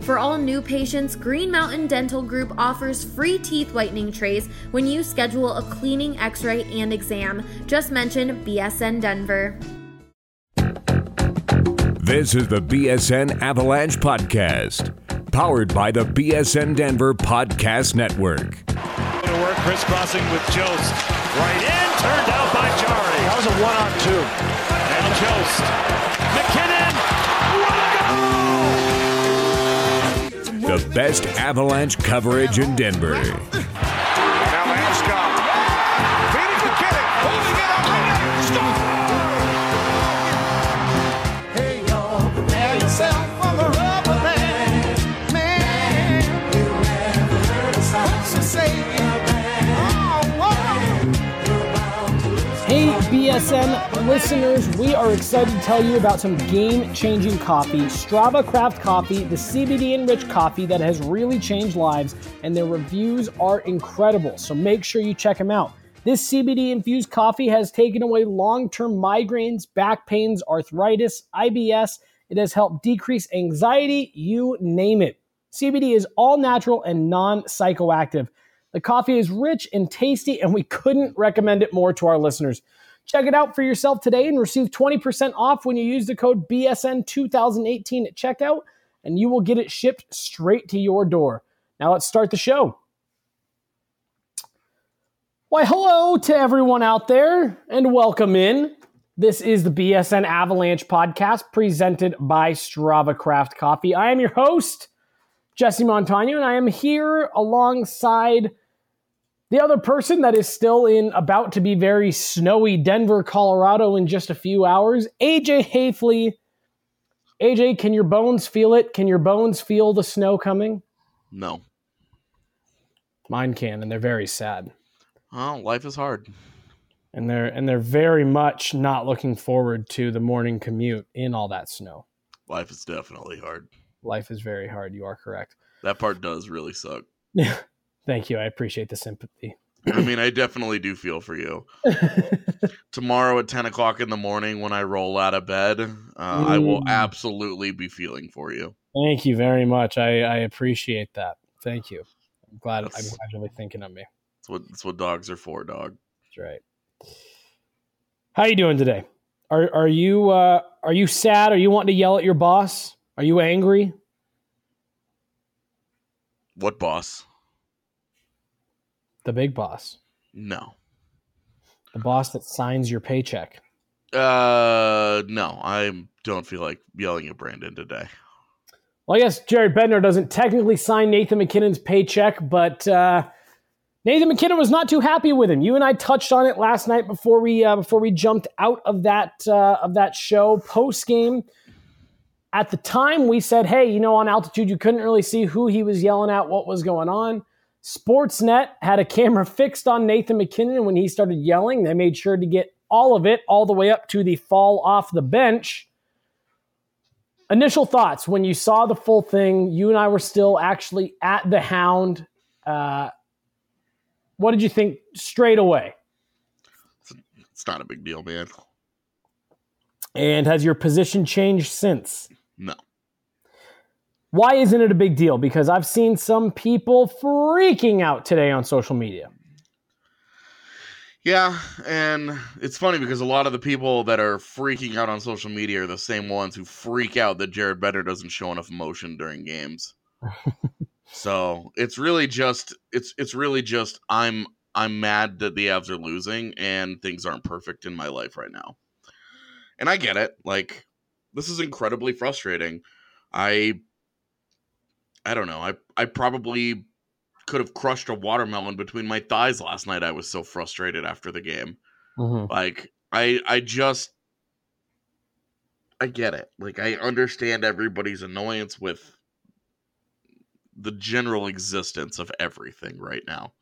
For all new patients, Green Mountain Dental Group offers free teeth whitening trays when you schedule a cleaning, x-ray, and exam. Just mention BSN Denver. This is the BSN Avalanche Podcast, powered by the BSN Denver Podcast Network. To work, crisscrossing with Jost. Right in, turned out by Jari. That was a 1-on-2. And Jost. McKinnon. What a the best Avalanche coverage in Denver. Now Landeskog. Phoenix McKinnon holding it up. Stop. Hey, y'all, prepare yourself for the rubber band. Man, you never heard us out. Hey, BSN listeners, we are excited to tell you about some game-changing coffee. Strava Craft Coffee, the CBD-enriched coffee that has really changed lives, and their reviews are incredible, so make sure you check them out. This CBD-infused coffee has taken away long-term migraines, back pains, arthritis, IBS. It has helped decrease anxiety, you name it. CBD is all-natural and non-psychoactive. The coffee is rich and tasty, and we couldn't recommend it more to our listeners. Check it out for yourself today and receive 20% off when you use the code BSN2018 at checkout, and you will get it shipped straight to your door. Now let's start the show. Why, hello to everyone out there, and welcome in. This is the BSN Avalanche Podcast presented by Strava Craft Coffee. I am your host, Jesse Montano, and I am here alongside the other person that is still in about to be very snowy Denver, Colorado in just a few hours, AJ Hafley. AJ, can your bones feel it? Can your bones feel the snow coming? No. Mine can, and they're very sad. Oh, life is hard. And they're very much not looking forward to the morning commute in all that snow. Life is definitely hard. Life is very hard. You are correct. That part does really suck. Thank you. I appreciate the sympathy. I mean, I definitely do feel for you. Tomorrow at 10 o'clock in the morning when I roll out of bed, I will absolutely be feeling for you. Thank you very much. I appreciate that. Thank you. I'm glad you're thinking of me. That's what dogs are for, dog. That's right. How you doing today? Are you sad? Are you wanting to yell at your boss? Are you angry? What boss? The big boss. No. The boss that signs your paycheck. No, I don't feel like yelling at Brandon today. Well, I guess Jared Bednar doesn't technically sign Nathan McKinnon's paycheck, but Nathan McKinnon was not too happy with him. You and I touched on it last night before we jumped out of that show post game. At the time, we said, hey, you know, on altitude, you couldn't really see who he was yelling at, what was going on. Sportsnet had a camera fixed on Nathan McKinnon, and when he started yelling, they made sure to get all of it, all the way up to the fall off the bench. Initial thoughts, when you saw the full thing, you and I were still actually at the Hound. What did you think straight away? It's not a big deal, man. And has your position changed since? No. Why isn't it a big deal? Because I've seen some people freaking out today on social media. Yeah, and it's funny because a lot of the people that are freaking out on social media are the same ones who freak out that Jared Bednar doesn't show enough emotion during games. So it's really just I'm mad that the Avs are losing and things aren't perfect in my life right now. And I get it. Like, this is incredibly frustrating. I don't know. I probably could have crushed a watermelon between my thighs last night. I was so frustrated after the game. Mm-hmm. Like, I get it. Like, I understand everybody's annoyance with the general existence of everything right now.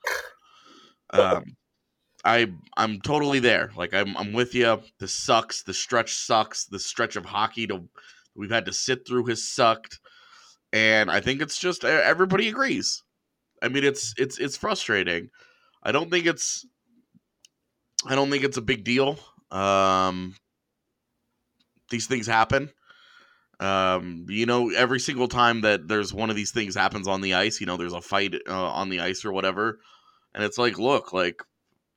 I'm totally there. Like, I'm with you. This sucks. The stretch sucks. The stretch of hockey we've had to sit through has sucked. And I think it's just everybody agrees. I mean, it's frustrating. I don't think it's a big deal. These things happen. Every single time that there's one of these things happens on the ice, there's a fight on the ice or whatever. And it's like, look, like,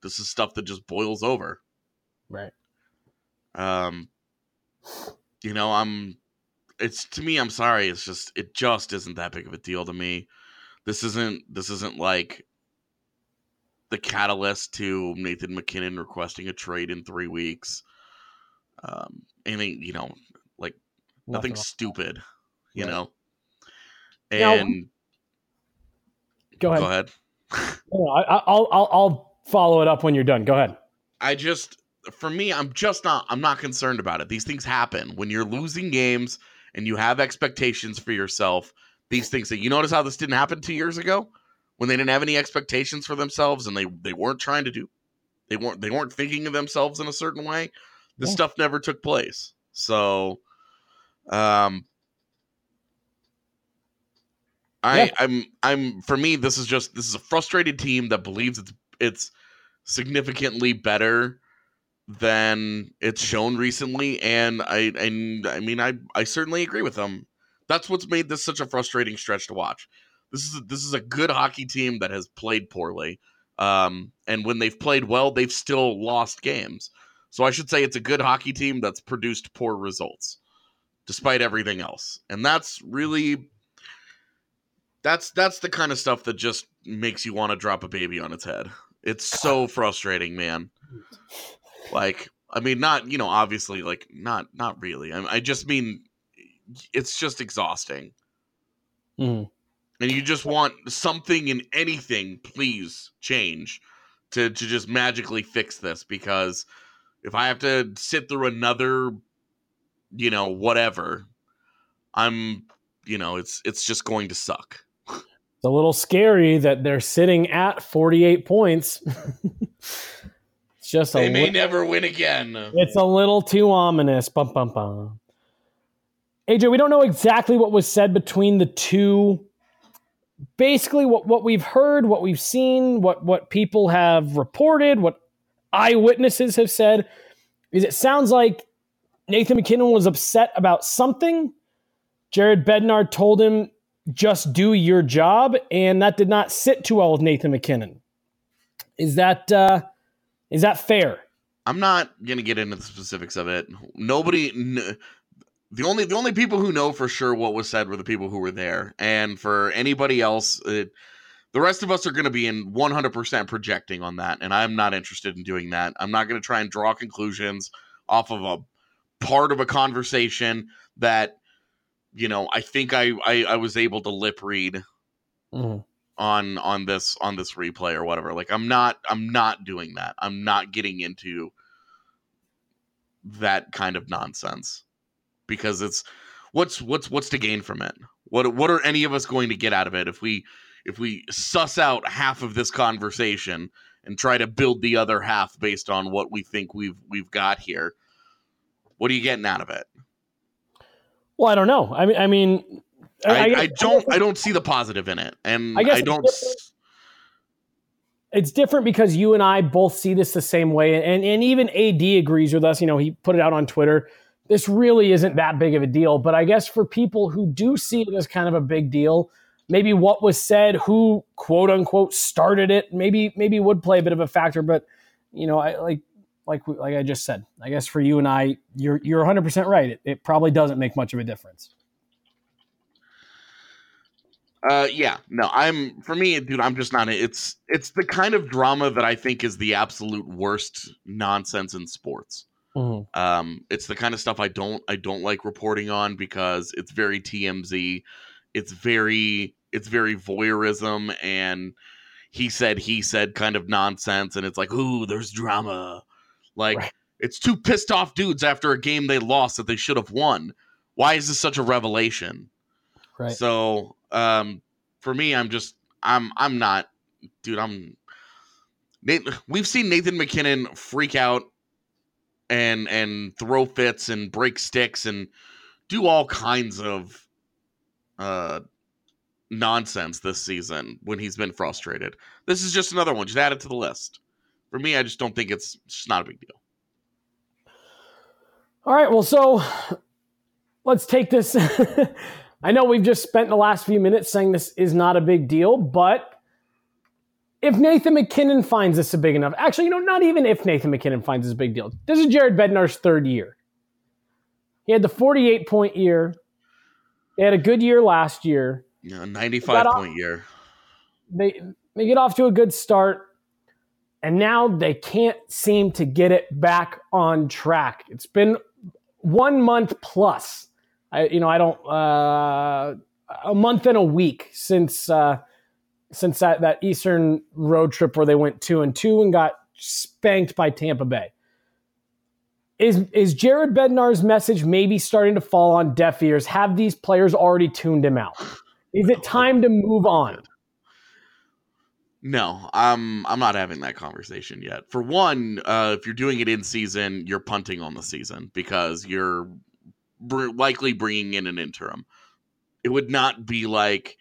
this is stuff that just boils over. Right. To me, I'm sorry. It's just, it just isn't that big of a deal to me. This isn't like the catalyst to Nathan McKinnon requesting a trade in 3 weeks. Nothing stupid, you know? And go ahead. I'll follow it up when you're done. Go ahead. I'm not concerned about it. These things happen when you're losing games and you have expectations for yourself. These things that you notice how this didn't happen 2 years ago when they didn't have any expectations for themselves and they weren't trying to do. They weren't thinking of themselves in a certain way. This stuff never took place. So, this is a frustrated team that believes it's significantly better than it's shown recently, and I mean I certainly agree with them. That's what's made this such a frustrating stretch to watch. This is a good hockey team that has played poorly, and when they've played well, they've still lost games. So I should say it's a good hockey team that's produced poor results despite everything else, and that's really. That's the kind of stuff that just makes you want to drop a baby on its head. It's so frustrating, man. Like, I mean, not, obviously, like, not really. I just mean, it's just exhausting. Mm. And you just want something in anything, please change to just magically fix this, because if I have to sit through another, whatever, it's just going to suck. A little scary that they're sitting at 48 points. It's just they may never win again. It's a little too ominous. Bum, bum, bum. AJ, we don't know exactly what was said between the two. Basically, what we've heard, what we've seen, what people have reported, what eyewitnesses have said, is it sounds like Nathan McKinnon was upset about something. Jared Bednar told him, just do your job, and that did not sit too well with Nathan McKinnon. Is that fair? I'm not going to get into the specifics of it. The only people who know for sure what was said were the people who were there, and for anybody else, the rest of us are going to be in 100% projecting on that, and I'm not interested in doing that. I'm not going to try and draw conclusions off of a part of a conversation that. I think I was able to lip read on this replay or whatever. Like, I'm not doing that. I'm not getting into that kind of nonsense, because it's what's to gain from it? What are any of us going to get out of it if we suss out half of this conversation and try to build the other half based on what we think we've got here? What are you getting out of it? Well, I don't know. I mean, I don't see the positive in it, and I guess it's different because you and I both see this the same way, and even AD agrees with us. He put it out on Twitter. This really isn't that big of a deal, but I guess for people who do see it as kind of a big deal, maybe what was said, who quote unquote started it, maybe would play a bit of a factor. But you know, I like I just said, I guess for you and I, you're 100% right. It probably doesn't make much of a difference. Yeah, no, I'm just not, it's the kind of drama that I think is the absolute worst nonsense in sports. Mm-hmm. It's the kind of stuff I don't like reporting on because it's very TMZ. It's very voyeurism and he said kind of nonsense. And it's like, ooh, there's drama. Like right. It's two pissed off dudes after a game they lost that they should have won. Why is this such a revelation? Right. So, for me, we've seen Nathan McKinnon freak out and throw fits and break sticks and do all kinds of, nonsense this season when he's been frustrated. This is just another one. Just add it to the list. For me, I just don't think it's just not a big deal. All right. Well, so let's take this. I know we've just spent the last few minutes saying this is not a big deal, but if Nathan McKinnon finds this a big enough, actually, you know, not even if Nathan McKinnon finds this a big deal. This is Jared Bednar's third year. He had the 48-point year. They had a good year last year. Yeah, 95-point year. They get off to a good start, and now they can't seem to get it back on track. It's been 1 month plus. A month and a week since that Eastern road trip where they went 2-2 and got spanked by Tampa Bay. Is Jared Bednar's message maybe starting to fall on deaf ears? Have these players already tuned him out? Is it time to move on? No, I'm not having that conversation yet. For one, if you're doing it in season, you're punting on the season because you're likely bringing in an interim. It would not be like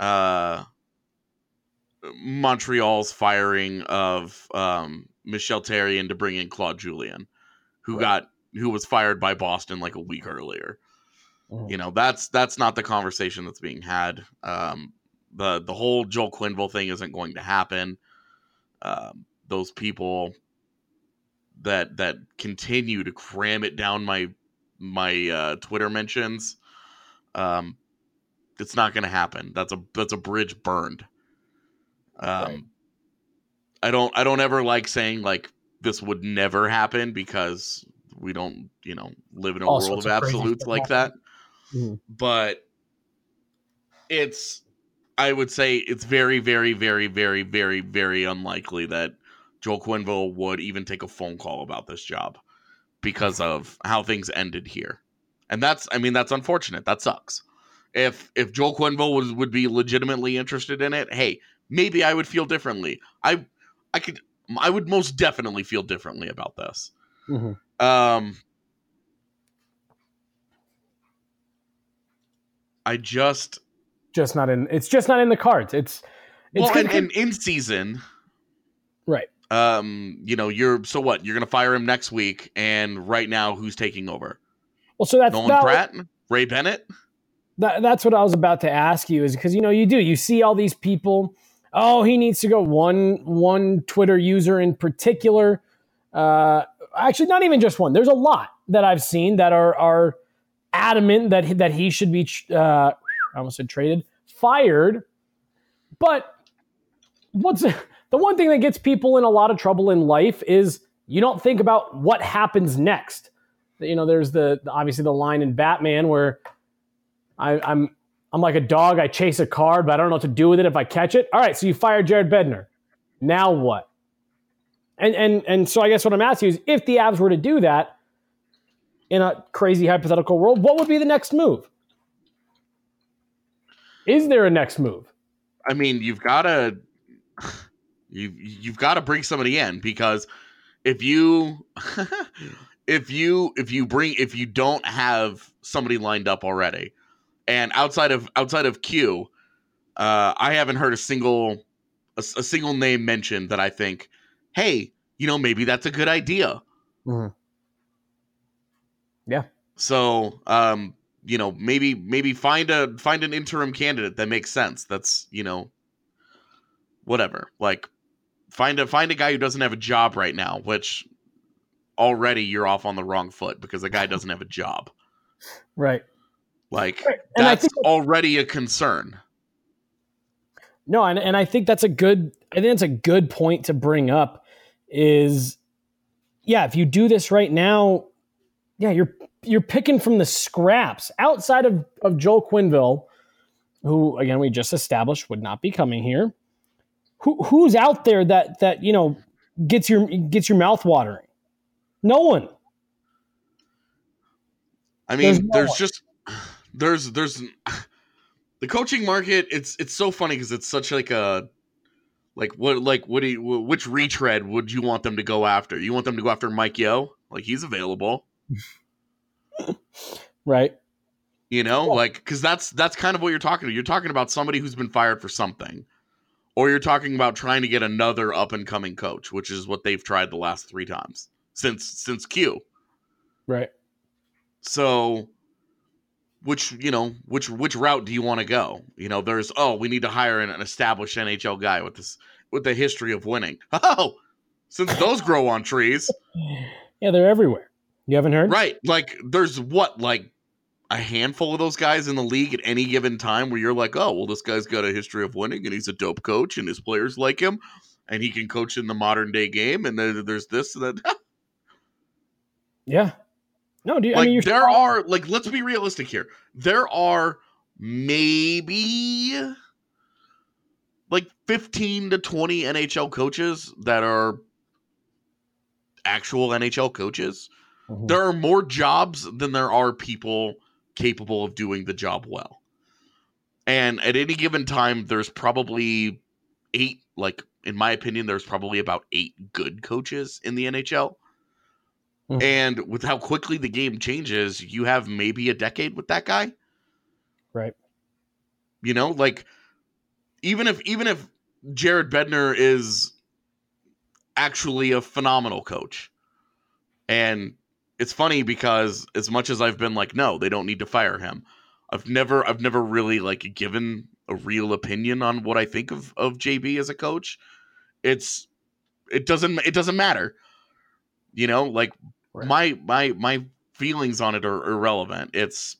Montreal's firing of Michel Therrien to bring in Claude Julien, who was fired by Boston like a week earlier. Mm-hmm. You know, that's not the conversation that's being had. The whole Joel Quenneville thing isn't going to happen. Those people that continue to cram it down my Twitter mentions, it's not going to happen. That's a bridge burned. Right. I don't ever like saying like this would never happen because we don't, you know, live in a world of absolutes like that. Mm-hmm. But I would say it's very, very, very, very, very, very unlikely that Joel Quenneville would even take a phone call about this job because of how things ended here. And that's unfortunate. That sucks. If Joel Quenneville would be legitimately interested in it, hey, maybe I would feel differently. I would most definitely feel differently about this. Mm-hmm. I just not in. It's just not in the cards. It's in season, right? You know, so what? You're gonna fire him next week, and right now, who's taking over? Well, so that's Nolan Pratt, Ray Bennett. That's what I was about to ask you, is because you see all these people. Oh, he needs to go. One Twitter user in particular. Actually, not even just one. There's a lot that I've seen that are adamant that he should be, I almost said traded, fired. But the one thing that gets people in a lot of trouble in life is you don't think about what happens next. You know, there's obviously the line in Batman where I'm like a dog. I chase a car, but I don't know what to do with it if I catch it. All right, so you fired Jared Bednar. Now what? And so I guess what I'm asking is, if the Avs were to do that in a crazy hypothetical world, what would be the next move? Is there a next move? I mean, you've got to bring somebody in, because if you don't have somebody lined up already, and outside of Q, I haven't heard a single name mentioned that I think, hey, you know, maybe that's a good idea. Mm-hmm. Yeah. So, you know, maybe find an interim candidate that makes sense. That's, you know, whatever. Like, Find a guy who doesn't have a job right now, which already you're off on the wrong foot because the guy doesn't have a job. Right. Like, right. That's already a concern. No, and I think that's a good point to bring up is, yeah, if you do this right now, yeah, you're picking from the scraps outside of Joel Quenneville, who again we just established would not be coming here. Who's out there that you know gets your mouth watering? No one. I mean, there's the coaching market. It's so funny because it's such like a. Which retread would you want them to go after? You want them to go after Mike Yeo? Like, he's available. Right. You know, yeah. Like, because that's kind of what you're talking about. You're talking about somebody who's been fired for something. Or you're talking about trying to get another up-and-coming coach, which is what they've tried the last three times since Q. Right. So... Which route do you want to go? You know, there's, we need to hire an established NHL guy with a history of winning. Oh, since those grow on trees. Yeah, they're everywhere. You haven't heard? Right. Like, there's like a handful of those guys in the league at any given time where you're like, oh, well, this guy's got a history of winning and he's a dope coach and his players like him and he can coach in the modern day game. And there's this and that. Yeah. No, dude. Like, I mean, let's be realistic here. There are maybe like 15 to 20 NHL coaches that are actual NHL coaches. Mm-hmm. There are more jobs than there are people capable of doing the job well. And at any given time, there's probably about eight good coaches in the NHL. Mm-hmm. And with how quickly the game changes, you have maybe a decade with that guy. Right. You know, like even if Jared Bednar is actually a phenomenal coach. And it's funny because as much as I've been like, no, they don't need to fire him. I've never really like given a real opinion on what I think of JB as a coach. It doesn't matter. You know, like, right. My feelings on it are irrelevant. It's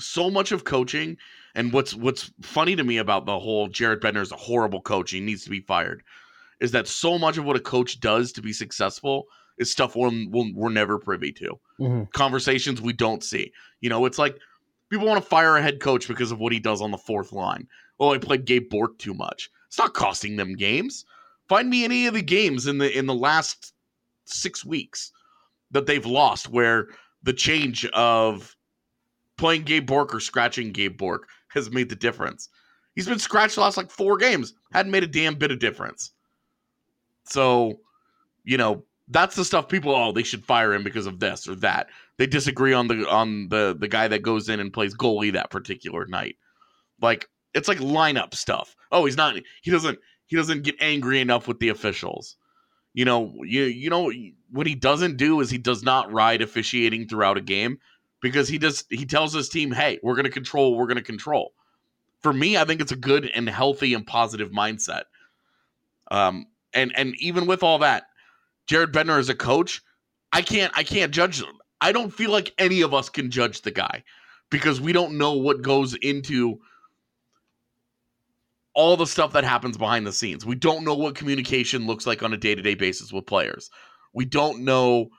so much of coaching, and what's funny to me about the whole Jared Bednar is a horrible coach, he needs to be fired, is that so much of what a coach does to be successful is stuff we're never privy to. Mm-hmm. Conversations we don't see. You know, it's like people want to fire a head coach because of what he does on the fourth line. Oh, I played Gabe Bork too much. It's not costing them games. Find me any of the games in the last 6 weeks that they've lost where the change of playing Gabe Bork or scratching Gabe Bork has made the difference. He's been scratched the last like 4 games. Hadn't made a damn bit of difference. So, you know, that's the stuff people, they should fire him because of this or that. They disagree on the guy that goes in and plays goalie that particular night. Like, it's like lineup stuff. Oh, he doesn't get angry enough with the officials. You know, you know what he doesn't do is he does not ride officiating throughout a game because he tells his team, hey, we're going to control what we're going to control. For me, I think it's a good and healthy and positive mindset. And even with all that, Jared Bednar as a coach, I can't judge them. I don't feel like any of us can judge the guy because we don't know what goes into all the stuff that happens behind the scenes. We don't know what communication looks like on a day-to-day basis with players. We don't know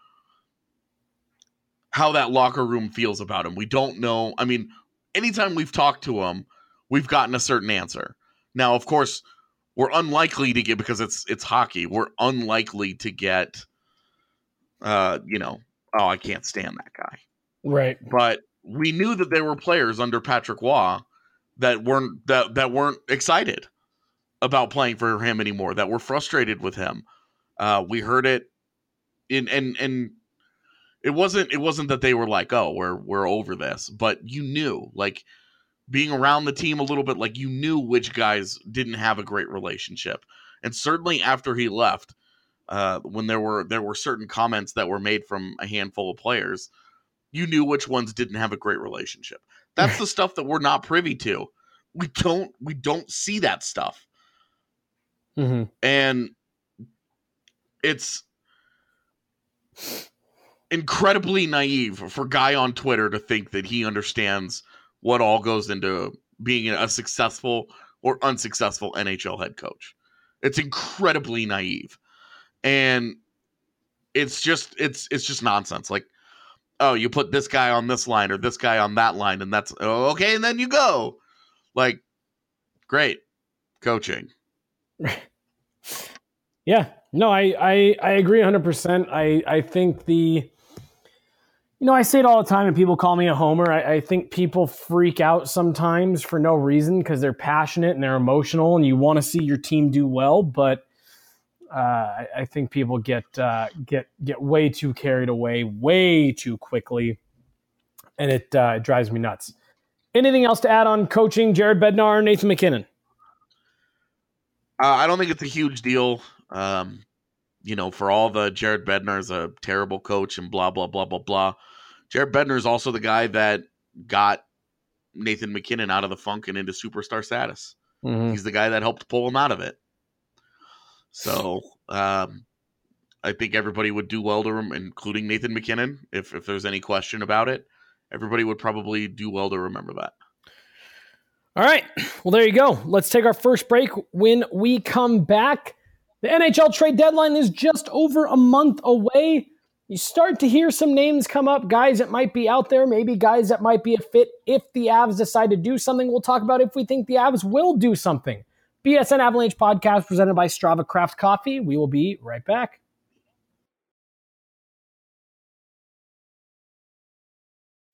how that locker room feels about him. We don't know. I mean, anytime we've talked to him, we've gotten a certain answer. Now, of course, we're unlikely to get, because it's hockey, we're unlikely to get, I can't stand that guy. Right. But we knew that there were players under Patrick Waugh that weren't excited about playing for him anymore, that were frustrated with him. We heard it and it wasn't that they were like, oh, we're over this, but you knew, like, being around the team a little bit, like, you knew which guys didn't have a great relationship. And certainly after he left, when there were certain comments that were made from a handful of players, you knew which ones didn't have a great relationship. That's the stuff that we're not privy to. We don't see that stuff. Mm-hmm. And it's incredibly naive for a guy on Twitter to think that he understands what all goes into being a successful or unsuccessful NHL head coach. It's incredibly naive. And it's just nonsense. Like, oh, you put this guy on this line or this guy on that line, and that's okay. And then you go like, great coaching. Yeah, no, I agree 100%. I think I say it all the time and people call me a homer. I think people freak out sometimes for no reason because they're passionate and they're emotional and you want to see your team do well. But I think people get way too carried away way too quickly, and it drives me nuts. Anything else to add on coaching, Jared Bednar, Nathan McKinnon? I don't think it's a huge deal. For all the Jared Bednar's a terrible coach and blah, blah, blah, blah, blah. Jared Bednar is also the guy that got Nathan McKinnon out of the funk and into superstar status. Mm-hmm. He's the guy that helped pull him out of it. So I think everybody would do well to including Nathan McKinnon. If there's any question about it, everybody would probably do well to remember that. All right. Well, there you go. Let's take our first break. When we come back, the NHL trade deadline is just over a month away. You start to hear some names come up, guys that might be out there, maybe guys that might be a fit if the Avs decide to do something. We'll talk about if we think the Avs will do something. BSN Avalanche podcast presented by Strava Craft Coffee. We will be right back.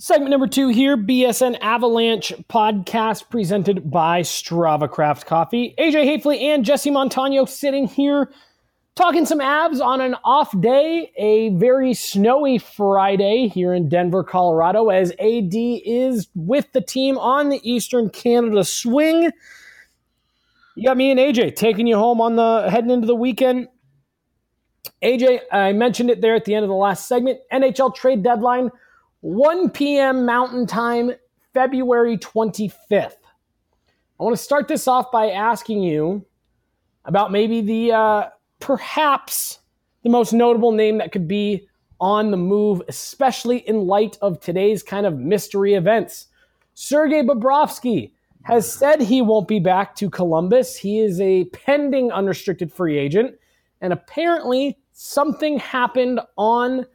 Segment number 2 here, BSN Avalanche podcast presented by Strava Craft Coffee. AJ Hafley and Jesse Montano sitting here talking some abs on an off day, a very snowy Friday here in Denver, Colorado, as AD is with the team on the Eastern Canada swing. You got me and AJ taking you home on the heading into the weekend. AJ, I mentioned it there at the end of the last segment, NHL trade deadline, 1 p.m. Mountain Time, February 25th. I want to start this off by asking you about maybe the perhaps the most notable name that could be on the move, especially in light of today's kind of mystery events. Sergei Bobrovsky has said he won't be back to Columbus. He is a pending unrestricted free agent, and apparently something happened on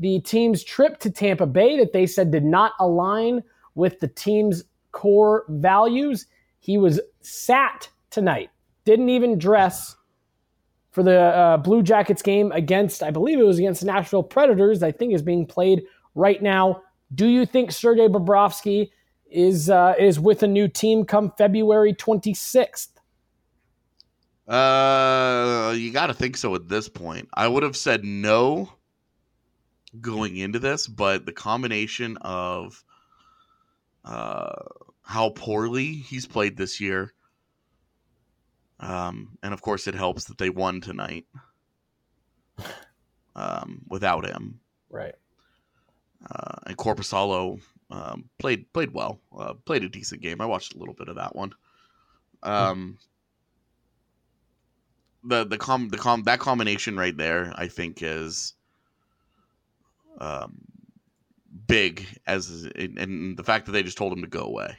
the team's trip to Tampa Bay that they said did not align with the team's core values. He was sat tonight, didn't even dress for the Blue Jackets game against, I believe it was against the Nashville Predators, I think is being played right now. Do you think Sergei Bobrovsky is with a new team come February 26th? You got to think so at this point. I would have said no going into this, but the combination of how poorly he's played this year, and of course it helps that they won tonight without him, right? And Korpisalo played well, played a decent game. I watched a little bit of that one. That combination right there, I think, is big, and the fact that they just told him to go away.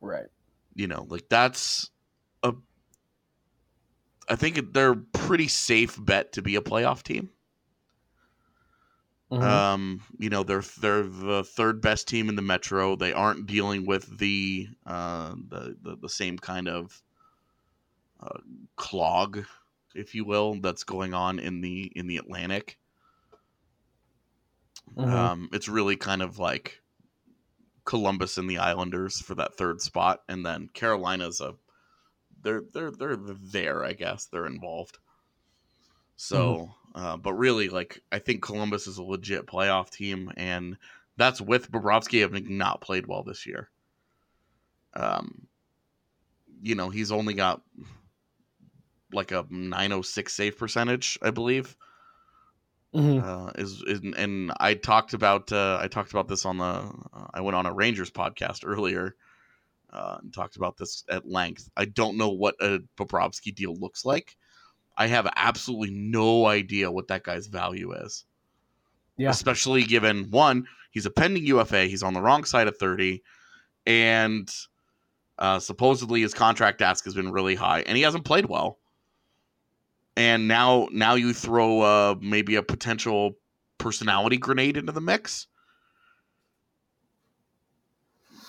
Right. That's I think they're pretty safe bet to be a playoff team. Mm-hmm. They're the third best team in the Metro. They aren't dealing with the same kind of clog, if you will, that's going on in the Atlantic. Mm-hmm. It's really kind of like Columbus and the Islanders for that third spot, and then Carolina's they're there, I guess. They're involved. So, mm-hmm. But really, like, I think Columbus is a legit playoff team, and that's with Bobrovsky having not played well this year. He's only got like a 906 save percentage, I believe. Mm-hmm. And I talked about this on I went on a Rangers podcast earlier and talked about this at length. I don't know what a Bobrovsky deal looks like. I have absolutely no idea what that guy's value is. Yeah, especially given, one, he's a pending UFA. He's on the wrong side of 30, and supposedly his contract ask has been really high, and he hasn't played well. And now you throw maybe a potential personality grenade into the mix.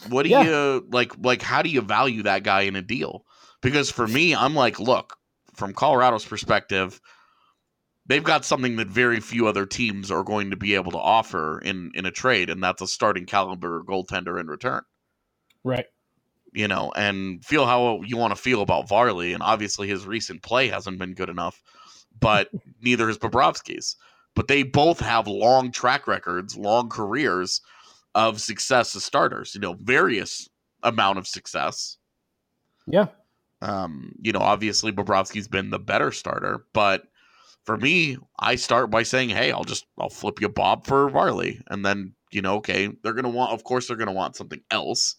What do you like? How do you value that guy in a deal? Because for me, I'm like, look, from Colorado's perspective, they've got something that very few other teams are going to be able to offer in a trade, and that's a starting caliber goaltender in return. Right. And feel how you want to feel about Varley, and obviously his recent play hasn't been good enough, but neither is Bobrovsky's. But they both have long track records, long careers of success as starters, various amount of success. Yeah. Obviously Bobrovsky's been the better starter, but for me, I start by saying, hey, I'll flip you Bob for Varley. And then, okay, of course they're going to want something else.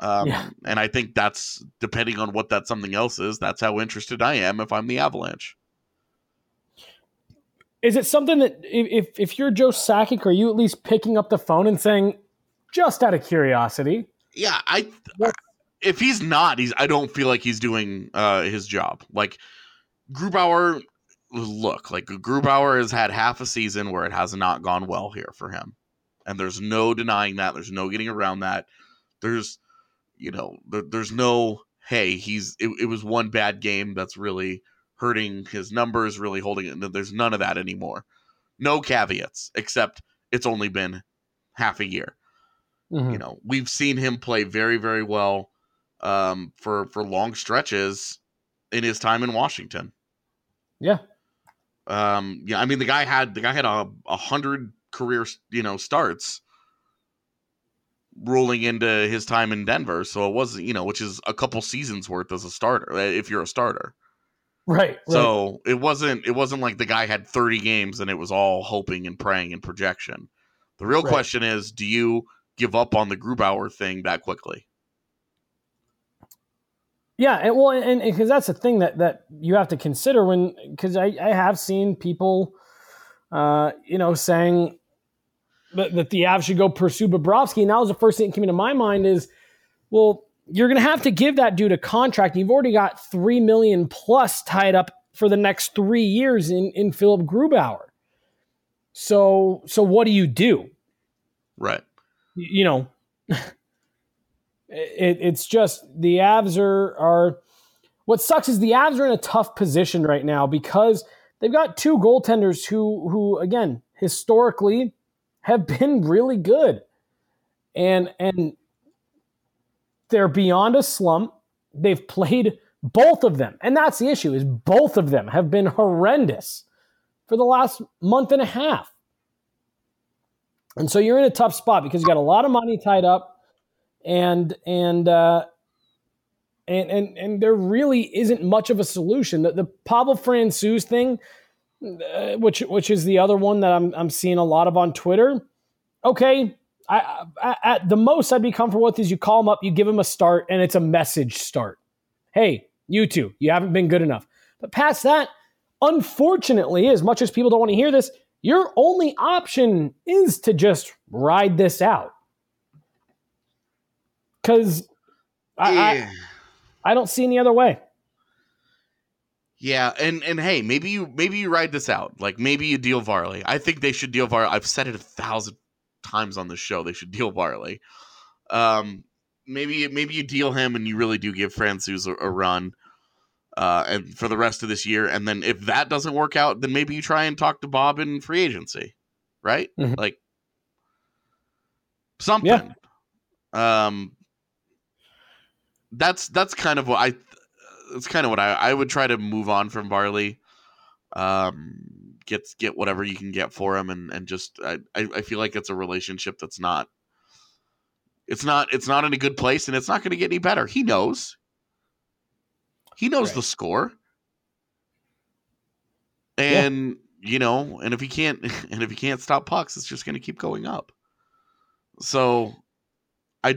And I think that's, depending on what that something else is, that's how interested I am if I'm the Avalanche. Is it something that if you're Joe Sakic, are you at least picking up the phone and saying, just out of curiosity? Yeah, if he's not, I don't feel like he's doing his job. Like Grubauer, Grubauer has had half a season where it has not gone well here for him. And there's no denying that. There's no getting around that. There's no, hey, it was one bad game that's really hurting his numbers, really holding it. There's none of that anymore. No caveats, except it's only been half a year. Mm-hmm. We've seen him play very, very well for long stretches in his time in Washington. Yeah. The guy had 100 career, starts rolling into his time in Denver. So it wasn't, which is a couple seasons worth as a starter, if you're a starter. Right. So it wasn't like the guy had 30 games and it was all hoping and praying and projection. The real question is, do you give up on the Grubauer thing that quickly? Yeah. And because that's the thing that you have to consider because I have seen people, saying that the Avs should go pursue Bobrovsky. And that was the first thing that came into my mind is, well, you're going to have to give that dude a contract. You've already got $3 million plus tied up for the next 3 years in Philipp Grubauer. So what do you do? Right. It's just the Avs are what sucks is the Avs are in a tough position right now because they've got two goaltenders who again, historically have been really good. And they're beyond a slump. They've played both of them. And that's the issue is both of them have been horrendous for the last month and a half. And so you're in a tough spot because you got a lot of money tied up and there really isn't much of a solution. The Pavel Francouz thing, which is the other one that I'm seeing a lot of on Twitter. Okay, I at the most I'd be comfortable with is you call him up, you give him a start, and it's a message start. Hey, you two, you haven't been good enough. But past that, unfortunately, as much as people don't want to hear this, your only option is to just ride this out. Because I don't see any other way. Yeah, and hey, maybe you ride this out. Like, maybe you deal Varley. I think they should deal Varley. I've said it 1,000 times on the show. They should deal Varley. Maybe you deal him and you really do give Francouz a run and for the rest of this year. And then if that doesn't work out, then maybe you try and talk to Bob in free agency, right? Mm-hmm. Like something. Yeah. That's kind of what I. That's kind of what I would try to move on from Varley. Get whatever you can get for him, and just I feel like it's a relationship that's not. It's not in a good place, and it's not going to get any better. He knows. He knows right. The score. And yeah. You know, and if he can't stop pucks, it's just going to keep going up. So, I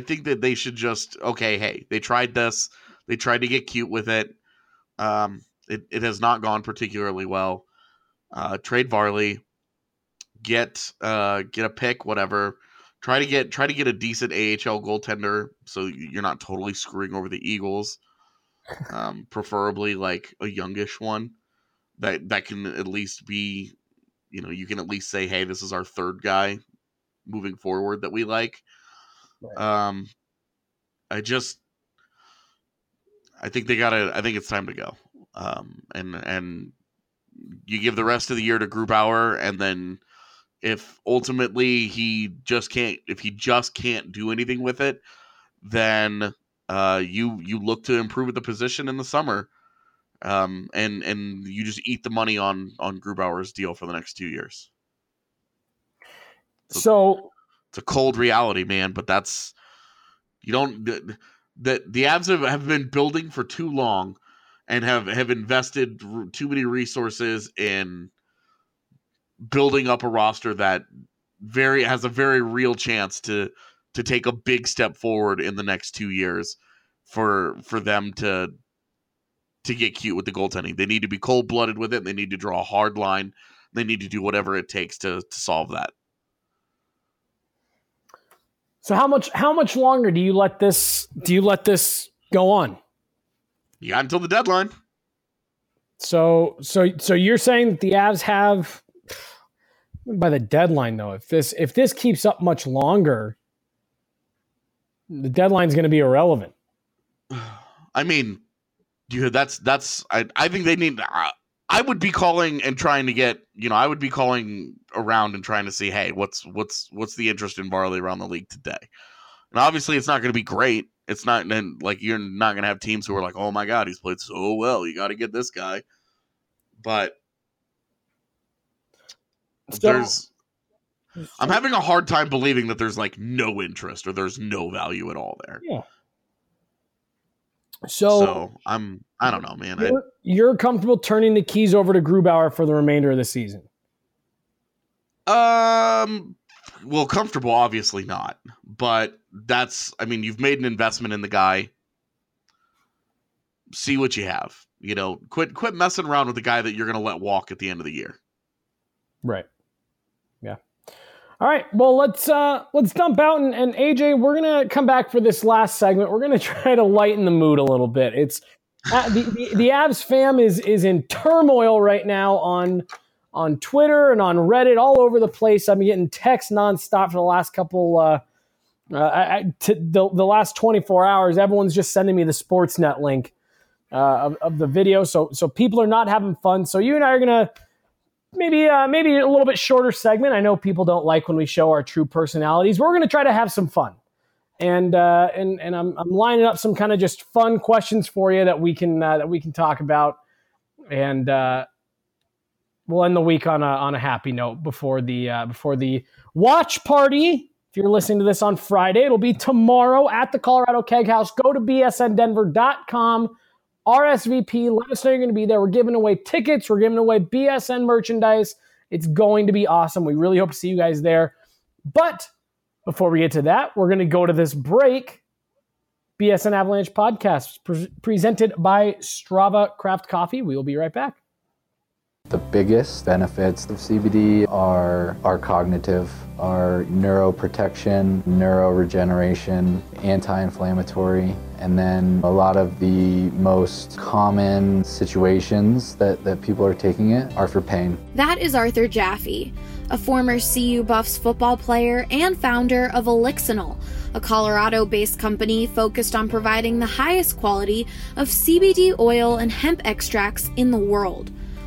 think that they should just, okay, hey, they tried this. They tried to get cute with it. It has not gone particularly well. Trade Varley, get a pick, whatever. Try to get a decent AHL goaltender so you're not totally screwing over the Eagles. Preferably like a youngish one that can at least be, you know, you can at least say, hey, this is our third guy moving forward that we like. I think it's time to go. And you give the rest of the year to Grubauer, and then if ultimately he just can't do anything with it, then you look to improve at the position in the summer. And you just eat the money on Grubauer's deal for the next 2 years. So it's a cold reality, man, but that's the Avs have been building for too long and have invested too many resources in building up a roster that has a very real chance to take a big step forward in the next 2 years for them to get cute with the goaltending. They need to be cold-blooded with it. They need to draw a hard line. They need to do whatever it takes to solve that. So how much longer do you let this go on? You got until the deadline. So you're saying that the Avs have by the deadline though. If this keeps up much longer, the deadline's going to be irrelevant. I mean, dude, that's I think they need. I would be calling and trying to get, you know, I would be calling around and trying to see, hey, what's the interest in Varley around the league today? And obviously it's not going to be great. It's not, and like, you're not going to have teams who are like, oh my God, he's played so well. You got to get this guy. But I'm having a hard time believing that there's like no interest or there's no value at all there. Yeah. So I don't know, man. You're comfortable turning the keys over to Grubauer for the remainder of the season? Well, comfortable, obviously not. But you've made an investment in the guy. See what you have. You know, quit messing around with the guy that you're going to let walk at the end of the year. Right. Yeah. All right, well, let's dump out, and AJ, we're gonna come back for this last segment. We're gonna try to lighten the mood a little bit. It's the Avs fam is in turmoil right now on Twitter and on Reddit, all over the place. I've been getting texts nonstop for the last couple the last 24 hours. Everyone's just sending me the Sportsnet link of the video, so people are not having fun. So you and I are gonna. Maybe a little bit shorter segment. I know people don't like when we show our true personalities, but we're going to try to have some fun. And I'm lining up some kind of just fun questions for you that we can talk about, and we'll end the week on a happy note before the watch party. If you're listening to this on Friday, it'll be tomorrow at the Colorado Keg House. Go to bsndenver.com. RSVP. Let us know you're going to be there. We're giving away tickets. We're giving away BSN merchandise. It's going to be awesome. We really hope to see you guys there. But before we get to that, we're going to go to this break. BSN Avalanche Podcast presented by Strava Craft Coffee. We will be right back. The biggest benefits of CBD are cognitive, are neuroprotection, neuroregeneration, anti-inflammatory, and then a lot of the most common situations that people are taking it are for pain. That is Arthur Jaffe, a former CU Buffs football player and founder of Elixinol, a Colorado-based company focused on providing the highest quality of CBD oil and hemp extracts in the world.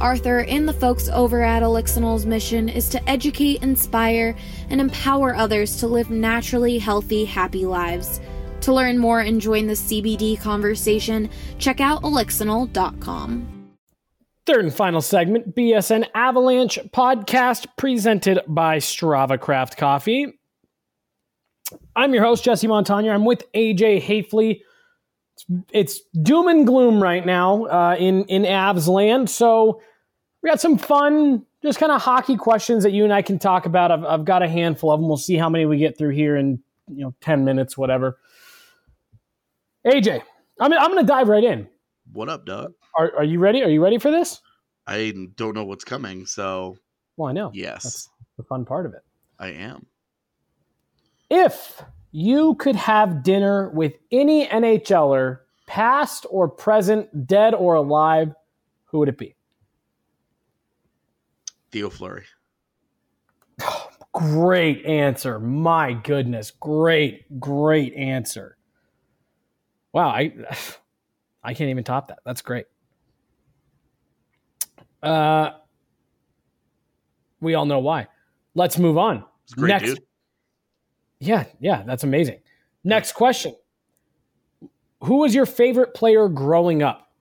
Arthur and the folks over at Elixinol's mission is to educate, inspire, and empower others to live naturally healthy, happy lives. To learn more and join the CBD conversation, check out elixinol.com. Third and final segment, BSN Avalanche podcast presented by Strava Craft Coffee. I'm your host, Jesse Montagna. I'm with AJ Hafley. It's doom and gloom right now in Avs land. So we got some fun, just kind of hockey questions that you and I can talk about. I've got a handful of them. We'll see how many we get through here in 10 minutes, whatever. AJ, I'm going to dive right in. What up, Doug? Are you ready? Are you ready for this? I don't know what's coming, so. Well, I know. Yes. That's the fun part of it. I am. If you could have dinner with any NHLer, past or present, dead or alive, who would it be? Theo Fleury. Oh, great answer. My goodness. Great answer. Wow. I can't even top that. That's great. We all know why. Let's move on. It's great, next, dude. Yeah, that's amazing. Next question. Who was your favorite player growing up?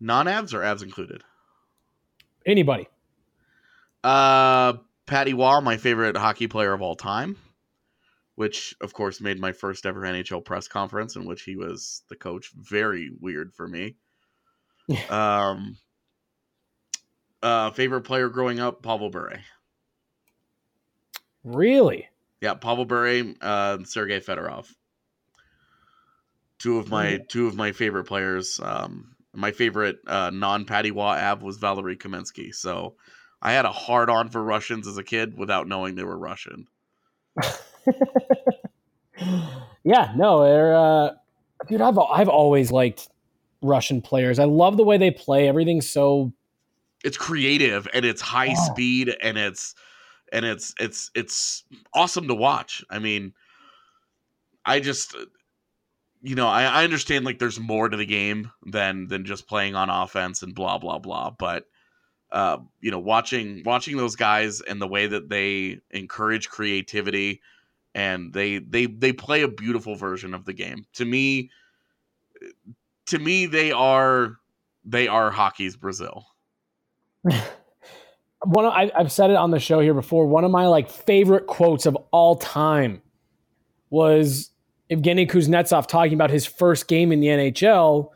Non-Avs or Avs included? Anybody. Patty Waugh, my favorite hockey player of all time, which, of course, made my first ever NHL press conference in which he was the coach. Very weird for me. Favorite player growing up, Pavel Bure. Really? Yeah, Pavel Bure, Sergei Fedorov. Two of my favorite players. My favorite non-Patty Waugh Av was Valeri Kamensky. So I had a hard on for Russians as a kid without knowing they were Russian. Yeah, no, dude, I've always liked Russian players. I love the way they play. Everything's so, it's creative and it's high speed and it's awesome to watch. I mean, I just, I understand, like, there's more to the game than just playing on offense and blah, blah, blah. But, watching those guys and the way that they encourage creativity and they play a beautiful version of the game. To me, they are hockey's Brazil. I've said it on the show here before. One of my favorite quotes of all time was Evgeny Kuznetsov talking about his first game in the NHL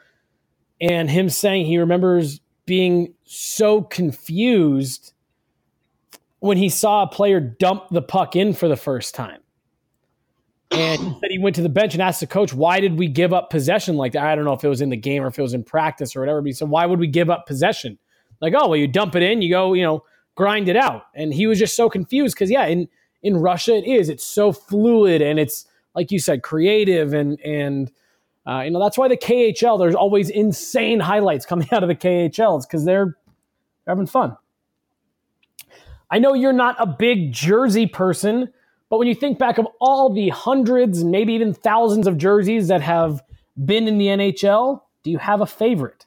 and him saying he remembers being so confused when he saw a player dump the puck in for the first time. And he said he went to the bench and asked the coach, why did we give up possession like that? I don't know if it was in the game or if it was in practice or whatever. But he said, why would we give up possession? Like, oh, well, you dump it in, you go, grind it out. And he was just so confused because, yeah, in Russia it's so fluid and it's, like you said, creative. And that's why the KHL, there's always insane highlights coming out of the KHLs because they're having fun. I know you're not a big jersey person, but when you think back of all the hundreds, maybe even thousands of jerseys that have been in the NHL, do you have a favorite?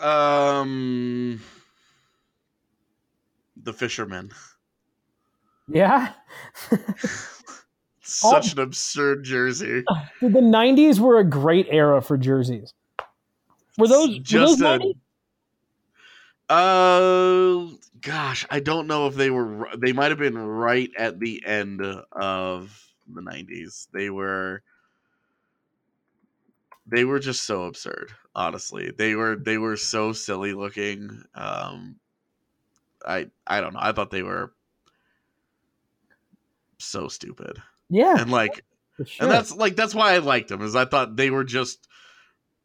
The Fisherman. Yeah. Such an absurd jersey. The 90s were a great era for jerseys. Were those Gosh, I don't know if they were. They might have been right at the end of the 90s. They were just so absurd. Honestly, they were so silly looking. I don't know. I thought they were so stupid. Yeah, and like, sure. And that's why I liked them, is I thought they were just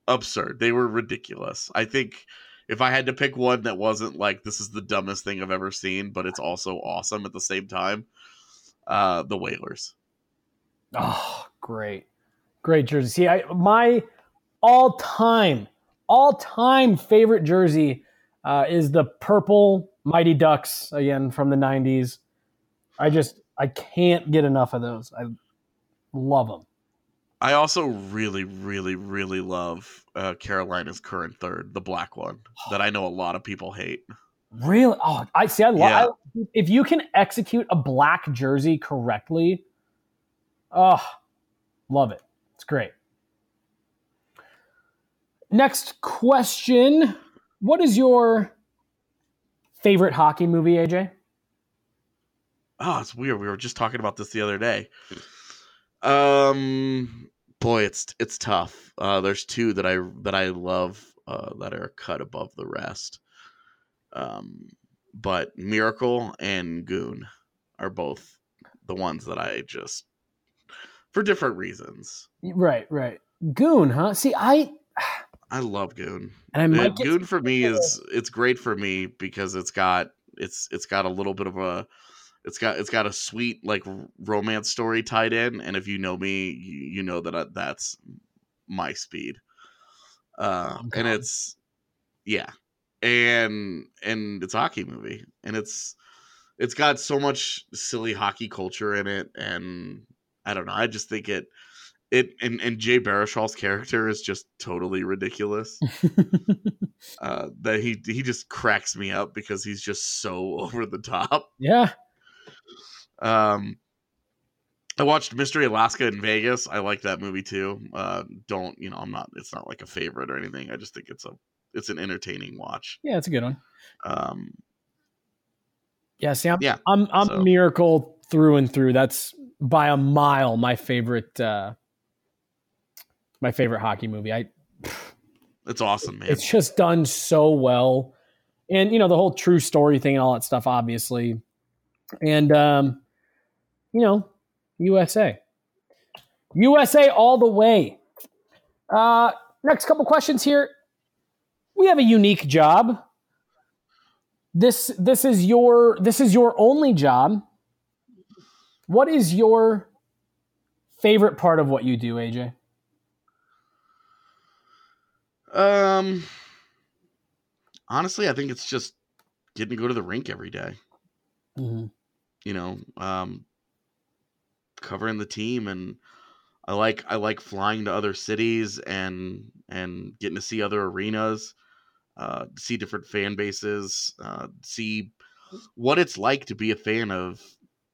absurd. They were ridiculous. I think if I had to pick one that wasn't like, this is the dumbest thing I've ever seen, but it's also awesome at the same time, the Whalers. Oh, great. Great jersey. See, my all-time favorite jersey is the purple Mighty Ducks, again, from the 90s. I can't get enough of those. I love them. I also really, really, really love Carolina's current third, the black one, that I know a lot of people hate. Really? Oh, I see. If you can execute a black jersey correctly, love it. It's great. Next question. What is your favorite hockey movie, AJ? Oh, it's weird. We were just talking about this the other day. Boy, it's tough. There's two that I love that are cut above the rest. But Miracle and Goon are both the ones that I just, for different reasons. Right. Goon, huh? See, I love Goon. And Goon for me is, it's great for me because it's got a little bit of a, It's got a sweet like romance story tied in, and if you know me, you know that that's my speed. And it's, yeah, and it's a hockey movie, and it's got so much silly hockey culture in it, and I don't know, I just think it and Jay Baruchel's character is just totally ridiculous. That he just cracks me up because he's just so over the top. Yeah. I watched Mystery Alaska in Vegas. I like that movie too. It's not like a favorite or anything. I just think it's an entertaining watch. Yeah, it's a good one. I'm Miracle through and through. That's by a mile my favorite hockey movie. It's awesome, man. It's just done so well, and you know the whole true story thing and all that stuff, obviously. And, USA all the way. Next couple questions here. We have a unique job. This is your only job. What is your favorite part of what you do, AJ? Honestly, I think it's just getting to go to the rink every day. Mm-hmm. You know, covering the team, and I like flying to other cities and getting to see other arenas, see different fan bases, see what it's like to be a fan of,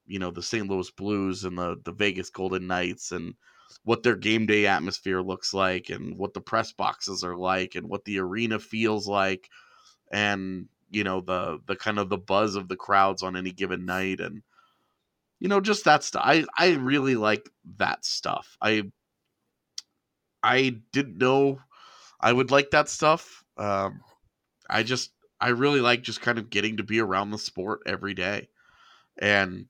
you know, the St. Louis Blues and the Vegas Golden Knights, and what their game day atmosphere looks like, and what the press boxes are like, and what the arena feels like, and you know, the kind of the buzz of the crowds on any given night. And, you know, just that stuff. I really like that stuff. I didn't know I would like that stuff. I really like just kind of getting to be around the sport every day. And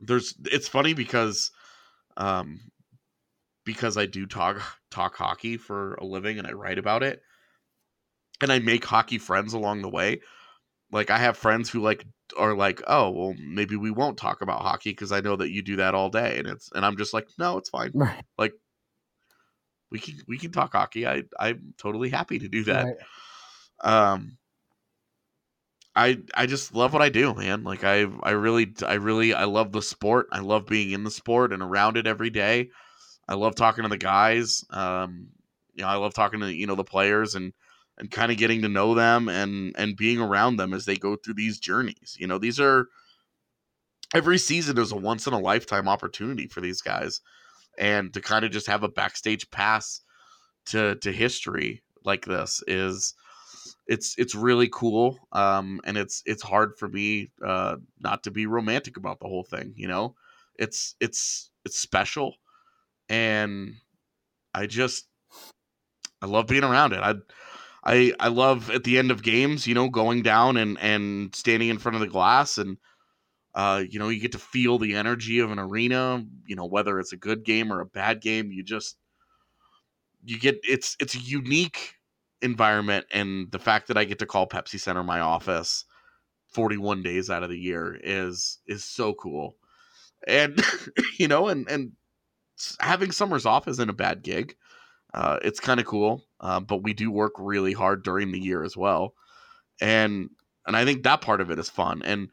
it's funny because I do talk hockey for a living, and I write about it. And I make hockey friends along the way. Like, I have friends who like are like, oh, well, maybe we won't talk about hockey because I know that you do that all day. And I'm just like, no, it's fine. Right. Like, we can talk hockey. I'm totally happy to do that. Right. I just love what I do, man. Like, I love the sport. I love being in the sport and around it every day. I love talking to the guys. I love talking to, you know, the players and kind of getting to know them and being around them as they go through these journeys. You know, every season is a once in a lifetime opportunity for these guys, and to kind of just have a backstage pass to history like this is it's really cool. And it's hard for me not to be romantic about the whole thing. You know, it's special, and I love being around it. I love at the end of games, you know, going down and standing in front of the glass, and you know, you get to feel the energy of an arena, you know, whether it's a good game or a bad game. It's a unique environment, and the fact that I get to call Pepsi Center my office 41 days out of the year is so cool. And you know, and having summers off isn't a bad gig. It's kind of cool, but we do work really hard during the year as well, and I think that part of it is fun. And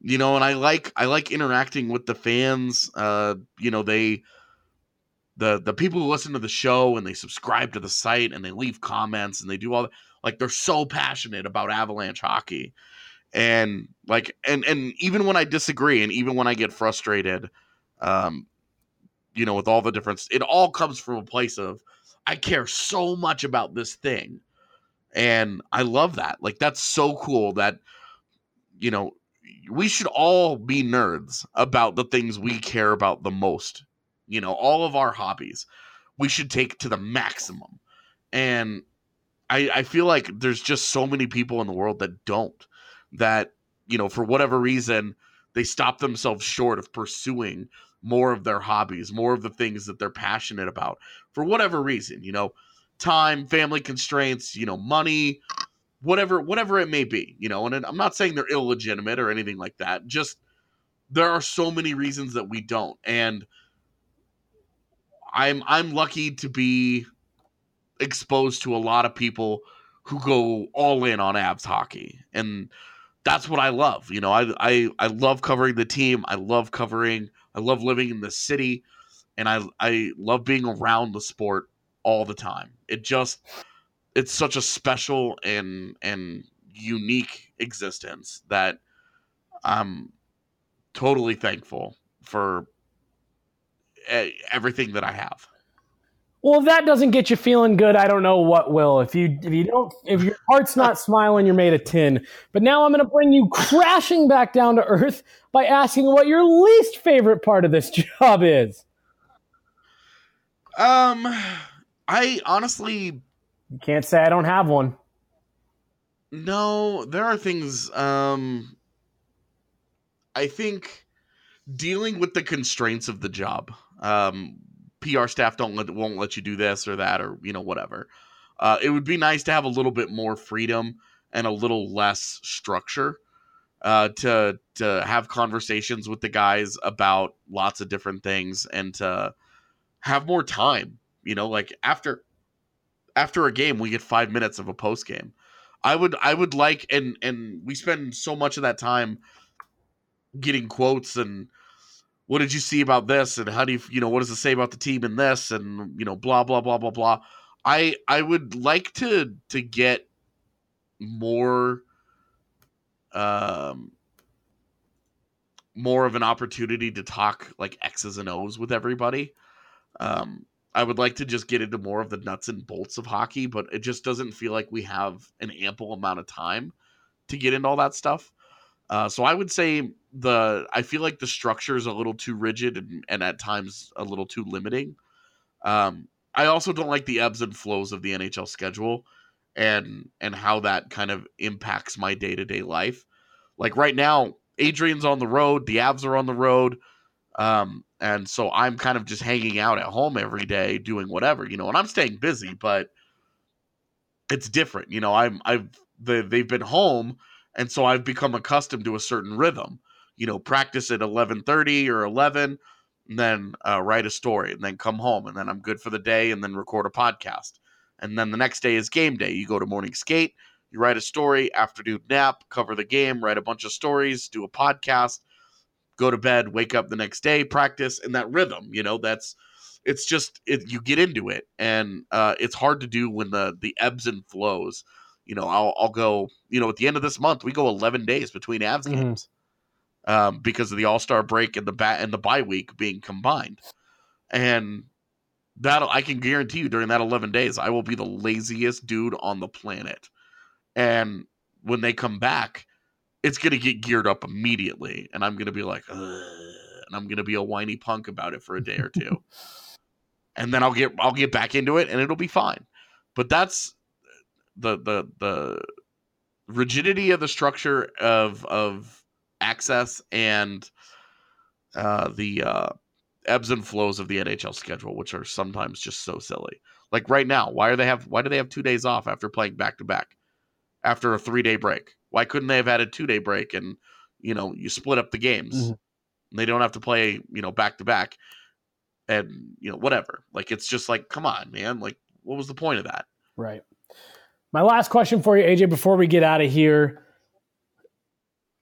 you know, and I like interacting with the fans. You know, the people who listen to the show and they subscribe to the site and they leave comments and they do all that. Like, they're so passionate about Avalanche hockey, and like, and even when I disagree and even when I get frustrated, you know, with all the difference, it all comes from a place of, I care so much about this thing, and I love that. Like, that's so cool that, you know, we should all be nerds about the things we care about the most. You know, all of our hobbies, we should take to the maximum. And I feel like there's just so many people in the world that don't, that, you know, for whatever reason, they stop themselves short of pursuing more of their hobbies, more of the things that they're passionate about, for whatever reason, you know, time, family constraints, you know, money, whatever it may be, you know. And I'm not saying they're illegitimate or anything like that. Just, there are so many reasons that we don't. And I'm lucky to be exposed to a lot of people who go all in on Avs hockey. And that's what I love. You know, I love covering the team. I love living in the city, and I love being around the sport all the time. It's such a special and unique existence that I'm totally thankful for everything that I have. Well, if that doesn't get you feeling good, I don't know what will. If your heart's not smiling, you're made of tin. But now I'm going to bring you crashing back down to earth by asking what your least favorite part of this job is. I honestly, you can't say I don't have one. No, there are things. I think dealing with the constraints of the job. PR staff won't let you do this or that, or, you know, whatever. It would be nice to have a little bit more freedom and a little less structure, to have conversations with the guys about lots of different things, and to have more time. You know, like after a game, we get 5 minutes of a post game. I would like, and we spend so much of that time getting quotes and, what did you see about this? And how do you know, what does it say about the team in this? And, you know, blah, blah, blah, blah, blah. I would like to get more, more of an opportunity to talk like X's and O's with everybody. I would like to just get into more of the nuts and bolts of hockey, but it just doesn't feel like we have an ample amount of time to get into all that stuff. So I would say I feel like the structure is a little too rigid and at times a little too limiting. I also don't like the ebbs and flows of the NHL schedule and how that kind of impacts my day-to-day life. Like right now, Adrian's on the road, the Avs are on the road. And so I'm kind of just hanging out at home every day doing whatever, you know, and I'm staying busy, but it's different. You know, they've been home. And so I've become accustomed to a certain rhythm, you know, practice at 11:30 or 11, and then write a story, and then come home, and then I'm good for the day, and then record a podcast. And then the next day is game day. You go to morning skate, you write a story, afternoon nap, cover the game, write a bunch of stories, do a podcast, go to bed, wake up the next day, practice. And that rhythm, you know, you get into it, and it's hard to do when the ebbs and flows. You know, I'll go, you know, at the end of this month, we go 11 days between Avs games because of the All-Star break and the bye week being combined. And I can guarantee you during that 11 days, I will be the laziest dude on the planet. And when they come back, it's going to get geared up immediately. And I'm going to be like, and I'm going to be a whiny punk about it for a day or two. And then I'll get back into it and it'll be fine. But that's the rigidity of the structure of access and the ebbs and flows of the NHL schedule, which are sometimes just so silly. Like right now, why do they have 2 days off after playing back-to-back after a 3-day break? Why couldn't they have had a 2-day break and, you know, you split up the games? Mm-hmm. And they don't have to play, you know, back-to-back and, you know, whatever. Like, it's just like, come on, man. Like, what was the point of that? Right. My last question for you, AJ, before we get out of here.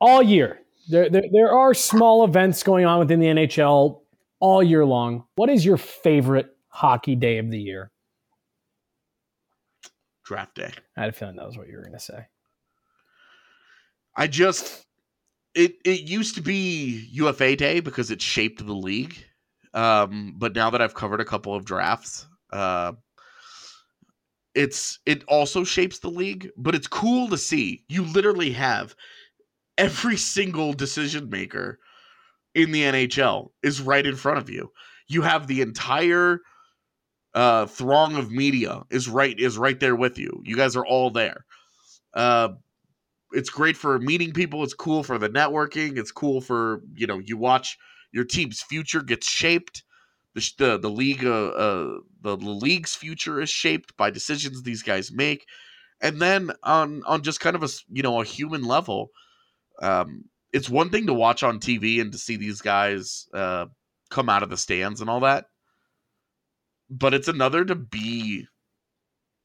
All year, there are small events going on within the NHL all year long. What is your favorite hockey day of the year? Draft day. I had a feeling that was what you were going to say. It used to be UFA day because it shaped the league. But now that I've covered a couple of drafts, it also shapes the league, but it's cool to see. You literally have every single decision maker in the NHL is right in front of you. You have the entire throng of media is right there with you. You guys are all there. It's great for meeting people. It's cool for the networking. It's cool for, you know, you watch your team's future gets shaped. The league, the league's future is shaped by decisions these guys make, and then on just kind of a, you know, a human level, it's one thing to watch on TV and to see these guys come out of the stands and all that, but it's another to be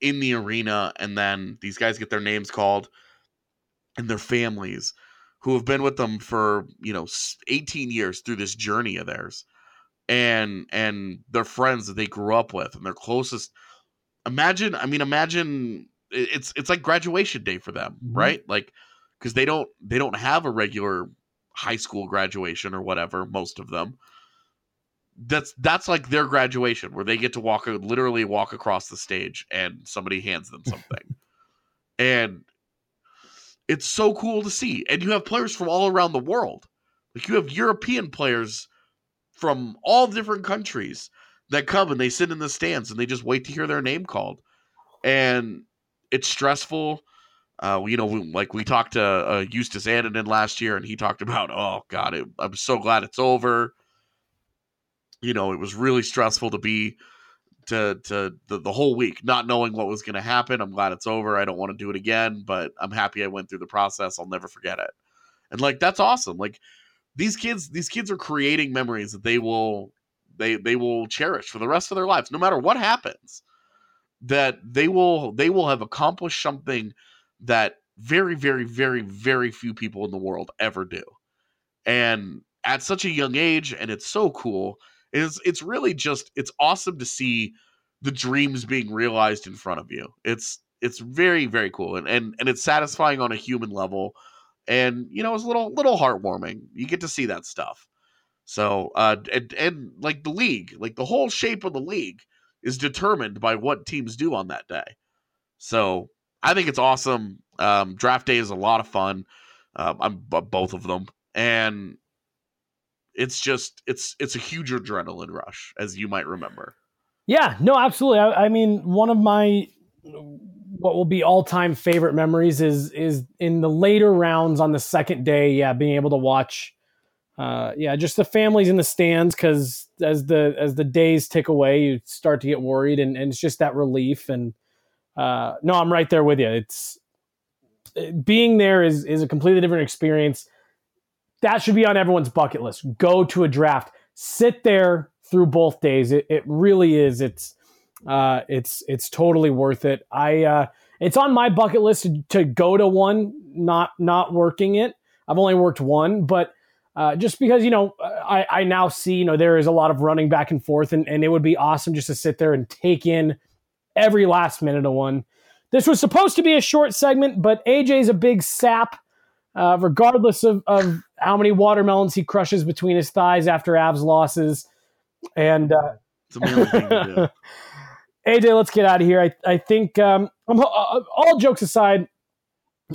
in the arena and then these guys get their names called and their families who have been with them for, you know, 18 years through this journey of theirs. And their friends that they grew up with and their closest. Imagine it's like graduation day for them, mm-hmm. right? Like, because they don't have a regular high school graduation or whatever. Most of them. That's like their graduation where they get to literally walk across the stage and somebody hands them something, and it's so cool to see. And you have players from all around the world. Like you have European players from all different countries that come and they sit in the stands and they just wait to hear their name called. And it's stressful. You know, we talked to Eustace Anandine last year and he talked about, oh God, I'm so glad it's over. You know, it was really stressful to be the whole week, not knowing what was going to happen. I'm glad it's over. I don't want to do it again, but I'm happy I went through the process. I'll never forget it. And like, that's awesome. Like, These kids are creating memories that they will cherish for the rest of their lives, no matter what happens. That they will have accomplished something that very, very, very, very few people in the world ever do, and at such a young age. And it's so cool. It's really just, it's awesome to see the dreams being realized in front of you. It's very, very cool, and it's satisfying on a human level. And, you know, it's a little heartwarming. You get to see that stuff. So, and like the league, like the whole shape of the league is determined by what teams do on that day. So I think it's awesome. Draft day is a lot of fun. I'm both of them. And it's just, it's a huge adrenaline rush, as you might remember. Yeah, no, absolutely. I mean, one of my, what will be all-time favorite memories is in the later rounds on the second day. Yeah, being able to watch, just the families in the stands, because as the days tick away, you start to get worried, and it's just that relief. And no, I'm right there with you. Being there is a completely different experience. That should be on everyone's bucket list. Go to a draft, sit there through both days. It really is. It's totally worth it. It's on my bucket list to go to one, not working it. I've only worked one, but just because, you know, I now see, you know, there is a lot of running back and forth, and it would be awesome just to sit there and take in every last minute of one. This was supposed to be a short segment, but AJ's a big sap, regardless of how many watermelons he crushes between his thighs after Avs losses. And it's a million thing to do. AJ, let's get out of here. I think all jokes aside,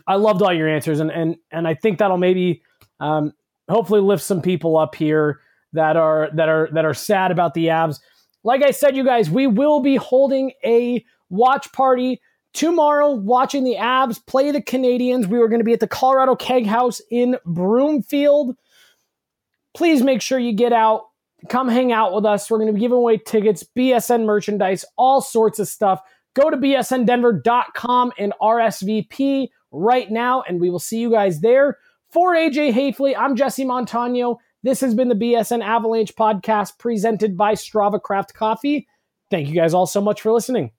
I loved all your answers, and I think that'll maybe hopefully lift some people up here that are sad about the abs. Like I said, you guys, we will be holding a watch party tomorrow, watching the abs play the Canadians. We were going to be at the Colorado Keg House in Broomfield. Please make sure you get out. Come hang out with us. We're going to be giving away tickets, BSN merchandise, all sorts of stuff. Go to bsndenver.com and RSVP right now, and we will see you guys there. For AJ Hafley, I'm Jesse Montano. This has been the BSN Avalanche podcast presented by Strava Craft Coffee. Thank you guys all so much for listening.